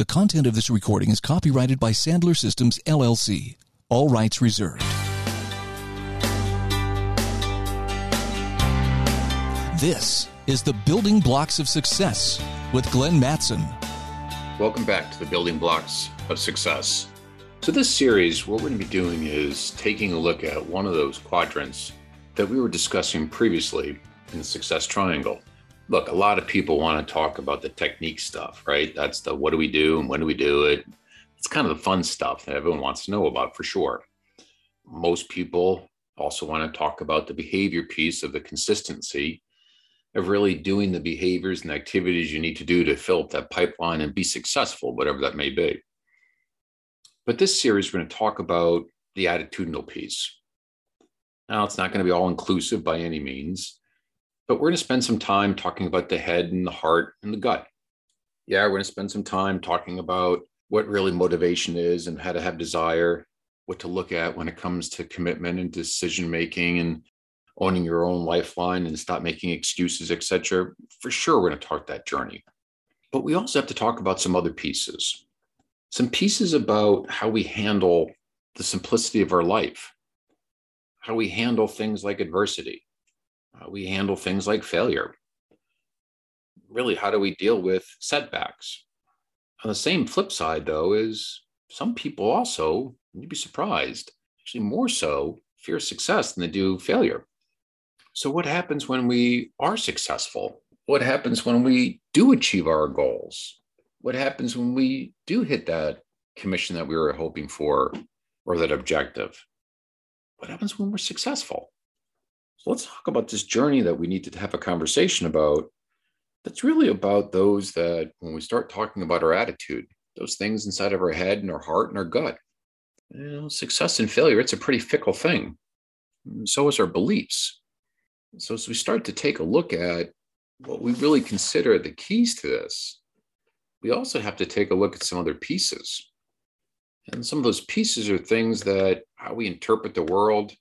The content of this recording is copyrighted by Sandler Systems LLC. All rights reserved. This is the Building Blocks of Success with Glenn Mattson. Welcome back to the Building Blocks of Success. So this series, what we're going to be doing is taking a look at one of those quadrants that we were discussing previously in the Success Triangle. Look, a lot of people want to talk about the technique stuff, right? That's the what do we do and when do we do it? It's kind of the fun stuff that everyone wants to know about for sure. Most people also want to talk about the behavior piece of the consistency of really doing the behaviors and activities you need to do to fill up that pipeline and be successful, whatever that may be. But this series, we're going to talk about the attitudinal piece. Now, it's not going to be all inclusive by any means. But we're going to spend some time talking about the head and the heart and the gut. Yeah, we're going to spend some time talking about what really motivation is and how to have desire, what to look at when it comes to commitment and decision-making and owning your own lifeline and stop making excuses, et cetera. For sure, we're going to talk that journey. But we also have to talk about some other pieces, some pieces about how we handle the simplicity of our life, how we handle things like adversity. We handle things like failure. Really, how do we deal with setbacks? On the same flip side, though, is some people also, you'd be surprised, actually more so fear success than they do failure. So what happens when we are successful? What happens when we do achieve our goals? What happens when we do hit that commission that we were hoping for or that objective? What happens when we're successful? So let's talk about this journey that we need to have a conversation about that's really about those that when we start talking about our attitude, those things inside of our head and our heart and our gut. You know, success and failure, it's a pretty fickle thing. And so is our beliefs. So as we start to take a look at what we really consider the keys to this, we also have to take a look at some other pieces. And some of those pieces are things that how we interpret the world,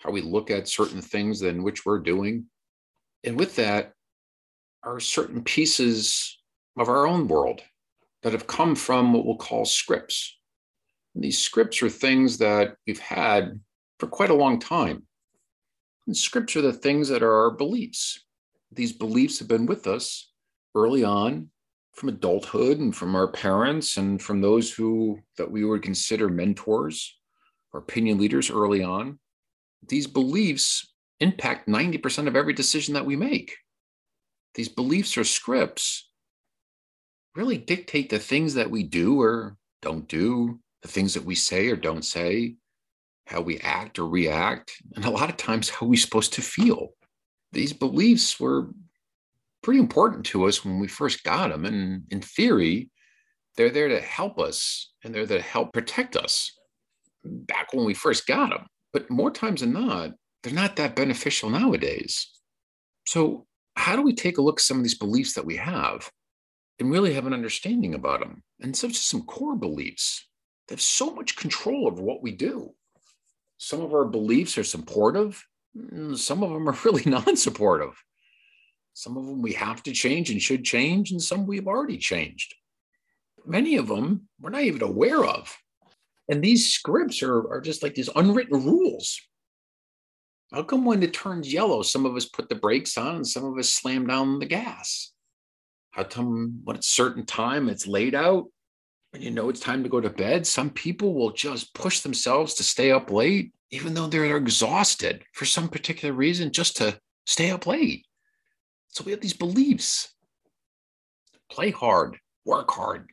how we look at certain things in which we're doing. And with that are certain pieces of our own world that have come from what we'll call scripts. And these scripts are things that we've had for quite a long time. And scripts are the things that are our beliefs. These beliefs have been with us early on from adulthood and from our parents and from those who that we would consider mentors or opinion leaders early on. These beliefs impact 90% of every decision that we make. These beliefs or scripts really dictate the things that we do or don't do, the things that we say or don't say, how we act or react, and a lot of times how we're supposed to feel. These beliefs were pretty important to us when we first got them. And in theory, they're there to help us and they're there to help protect us back when we first got them. But more times than not, they're not that beneficial nowadays. So how do we take a look at some of these beliefs that we have and really have an understanding about them? And such as some core beliefs that have so much control over what we do. Some of our beliefs are supportive. Some of them are really non-supportive. Some of them we have to change and should change, and some we've already changed. Many of them we're not even aware of. And these scripts are just like these unwritten rules. How come when it turns yellow, some of us put the brakes on and some of us slam down the gas? How come when it's a certain time, it's laid out, and you know it's time to go to bed, some people will just push themselves to stay up late, even though they're exhausted for some particular reason, just to stay up late. So we have these beliefs. Play hard, work hard.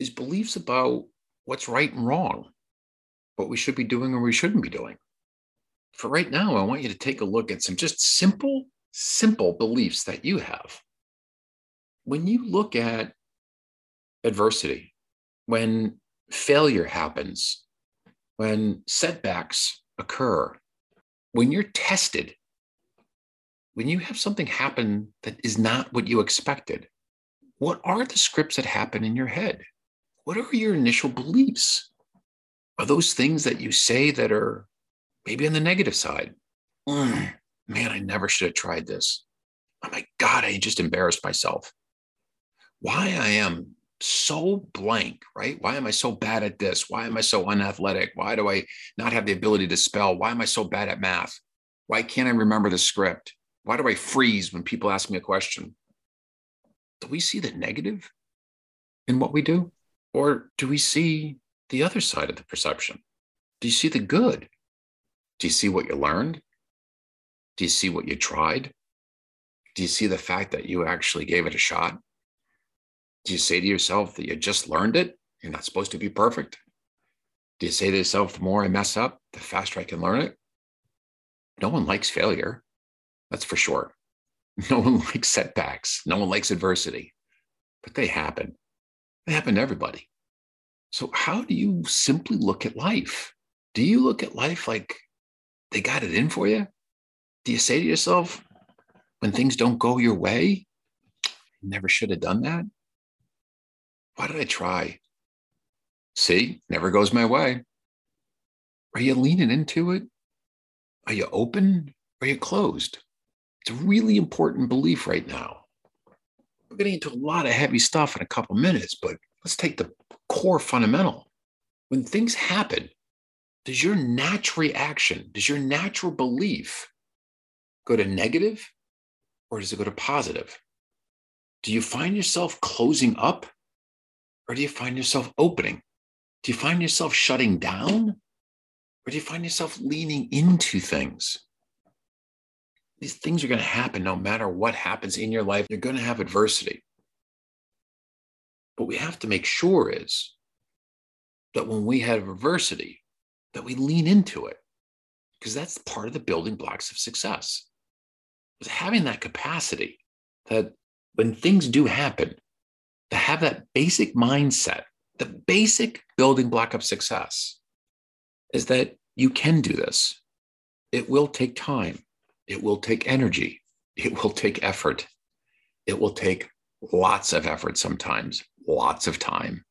These beliefs about what's right and wrong, what we should be doing or we shouldn't be doing. For right now, I want you to take a look at some just simple beliefs that you have. When you look at adversity, when failure happens, when setbacks occur, when you're tested, when you have something happen that is not what you expected, what are the scripts that happen in your head? What are your initial beliefs? Are those things that you say that are maybe on the negative side? Man, I never should have tried this. Oh my God, I just embarrassed myself. Why I am so blank, right? Why am I so bad at this? Why am I so unathletic? Why do I not have the ability to spell? Why am I so bad at math? Why can't I remember the script? Why do I freeze when people ask me a question? Do we see the negative in what we do? Or do we see the other side of the perception? Do you see the good? Do you see what you learned? Do you see what you tried? Do you see the fact that you actually gave it a shot? Do you say to yourself that you just learned it? You're not supposed to be perfect. Do you say to yourself, the more I mess up, the faster I can learn it? No one likes failure. That's for sure. No one likes setbacks. No one likes adversity, but they happen. They happen to everybody. So how do you simply look at life? Do you look at life like they got it in for you? Do you say to yourself, when things don't go your way, I never should have done that? Why did I try? See, never goes my way. Are you leaning into it? Are you open? Are you closed? It's a really important belief right now. We're getting into a lot of heavy stuff in a couple minutes, but let's take the core fundamental. When things happen, does your natural reaction, does your natural belief go to negative or does it go to positive? Do you find yourself closing up or do you find yourself opening? Do you find yourself shutting down or do you find yourself leaning into things? These things are going to happen no matter what happens in your life. You're going to have adversity. What we have to make sure is that when we have adversity, that we lean into it, because that's part of the building blocks of success. Is having that capacity that when things do happen, to have that basic mindset, the basic building block of success is that you can do this. It will take time. It will take energy. It will take effort. It will take lots of effort sometimes, lots of time,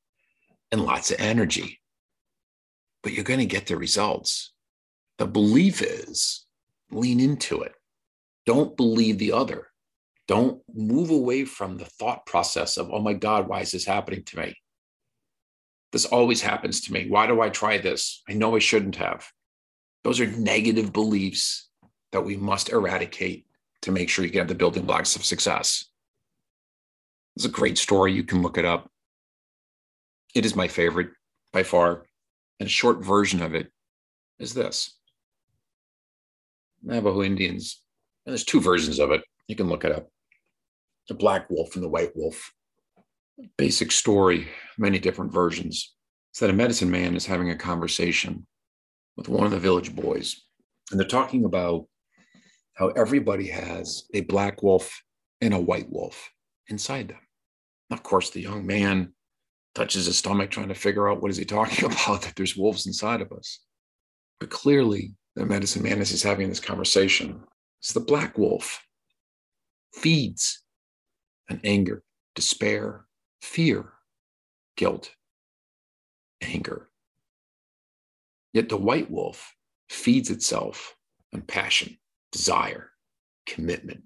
and lots of energy. But you're going to get the results. The belief is lean into it. Don't believe the other. Don't move away from the thought process of, oh my God, why is this happening to me? This always happens to me. Why do I try this? I know I shouldn't have. Those are negative beliefs that we must eradicate to make sure you can have the building blocks of success. It's a great story. You can look it up. It is my favorite by far. And a short version of it is this. Navajo Indians, and there's two versions of it. You can look it up. The black wolf and the white wolf. Basic story, many different versions. It's that a medicine man is having a conversation with one of the village boys. And they're talking about how everybody has a black wolf and a white wolf inside them. And of course, the young man touches his stomach trying to figure out what is he talking about, that there's wolves inside of us. But clearly, the medicine man, as he's having this conversation, is the black wolf feeds on anger, despair, fear, guilt, anger. Yet the white wolf feeds itself on passion, desire, commitment,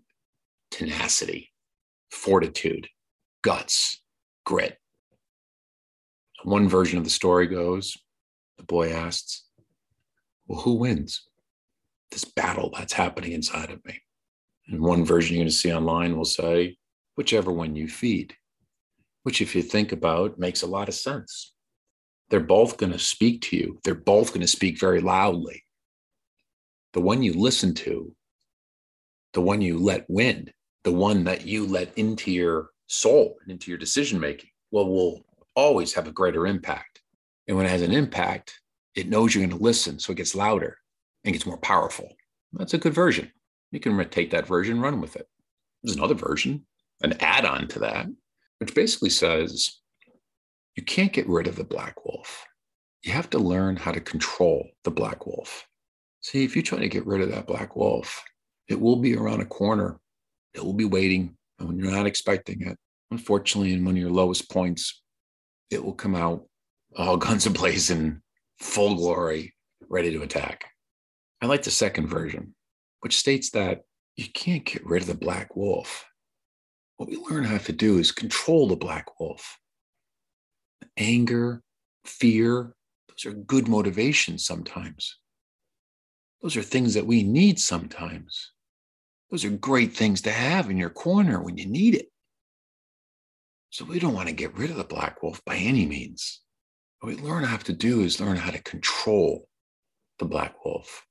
tenacity, fortitude, guts, grit. One version of the story goes, the boy asks, well, who wins this battle that's happening inside of me? And one version you're going to see online will say, whichever one you feed, which if you think about makes a lot of sense. They're both going to speak to you. They're both going to speak very loudly. The one you listen to, the one you let win, the one that you let into your soul and into your decision-making, well, will always have a greater impact. And when it has an impact, it knows you're going to listen, so it gets louder and gets more powerful. That's a good version. You can take that version, run with it. There's another version, an add-on to that, which basically says you can't get rid of the black wolf. You have to learn how to control the black wolf. See, if you're trying to get rid of that black wolf, it will be around a corner. It will be waiting. And when you're not expecting it, unfortunately, in one of your lowest points, it will come out all guns ablazing, full glory, ready to attack. I like the second version, which states that you can't get rid of the black wolf. What we learn how to do is control the black wolf. anger, fear. Those are good motivations sometimes. Those are things that we need sometimes. Those are great things to have in your corner when you need it. So we don't want to get rid of the black wolf by any means. What we learn how to do is learn how to control the black wolf.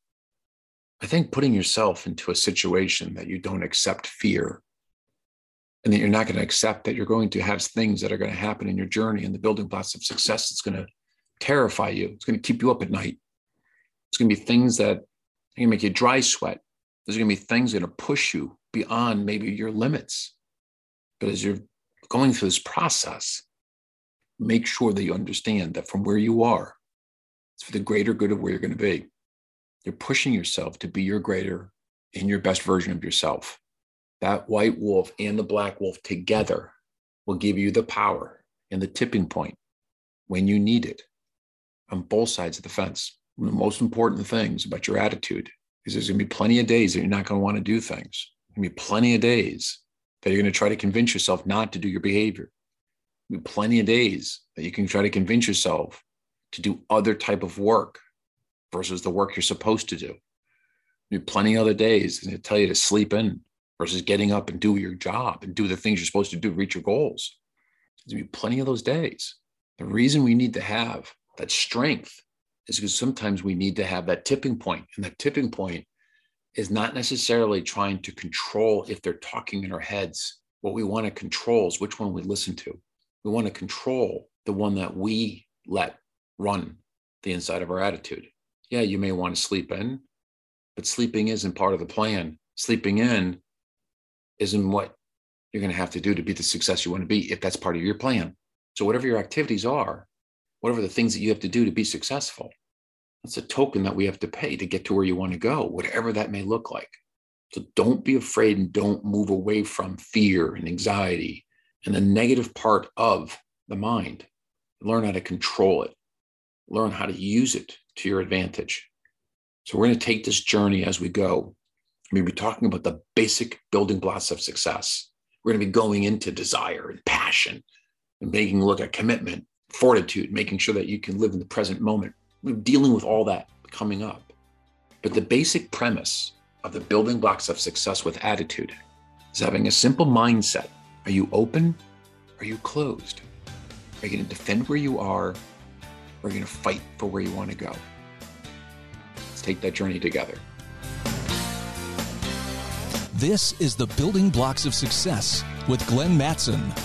I think putting yourself into a situation that you don't accept fear and that you're not going to accept that you're going to have things that are going to happen in your journey and the building blocks of success, it's going to terrify you. It's going to keep you up at night. It's going to be things that are going to make you dry sweat. There's going to be things that are going to push you beyond maybe your limits. But as you're going through this process, make sure that you understand that from where you are, it's for the greater good of where you're going to be. You're pushing yourself to be your greater and your best version of yourself. That white wolf and the black wolf together will give you the power and the tipping point when you need it on both sides of the fence. One of the most important things about your attitude is there's going to be plenty of days that you're not going to want to do things. There's going to be plenty of days that you're going to try to convince yourself not to do your behavior. There's going to be plenty of days that you can try to convince yourself to do other type of work versus the work you're supposed to do. There'll be plenty of other days that tell you to sleep in versus getting up and do your job and do the things you're supposed to do to reach your goals. There'll be plenty of those days. The reason we need to have that strength is because sometimes we need to have that tipping point. And that tipping point is not necessarily trying to control if they're talking in our heads. What we want to control is which one we listen to. We want to control the one that we let run the inside of our attitude. Yeah, you may want to sleep in, but sleeping isn't part of the plan. Sleeping in isn't what you're going to have to do to be the success you want to be if that's part of your plan. So whatever your activities are, whatever the things that you have to do to be successful, that's a token that we have to pay to get to where you want to go, whatever that may look like. So don't be afraid and don't move away from fear and anxiety and the negative part of the mind. Learn how to control it. Learn how to use it to your advantage. So we're going to take this journey as we go. We're going to be talking about the basic building blocks of success. We're going to be going into desire and passion and making a look at commitment, fortitude, making sure that you can live in the present moment. We're dealing with all that coming up. But the basic premise of the building blocks of success with attitude is having a simple mindset. Are you open? Are you closed? Are you going to defend where you are? We're going to fight for where you want to go. Let's take that journey together. This is the Building Blocks of Success with Glenn Mattson.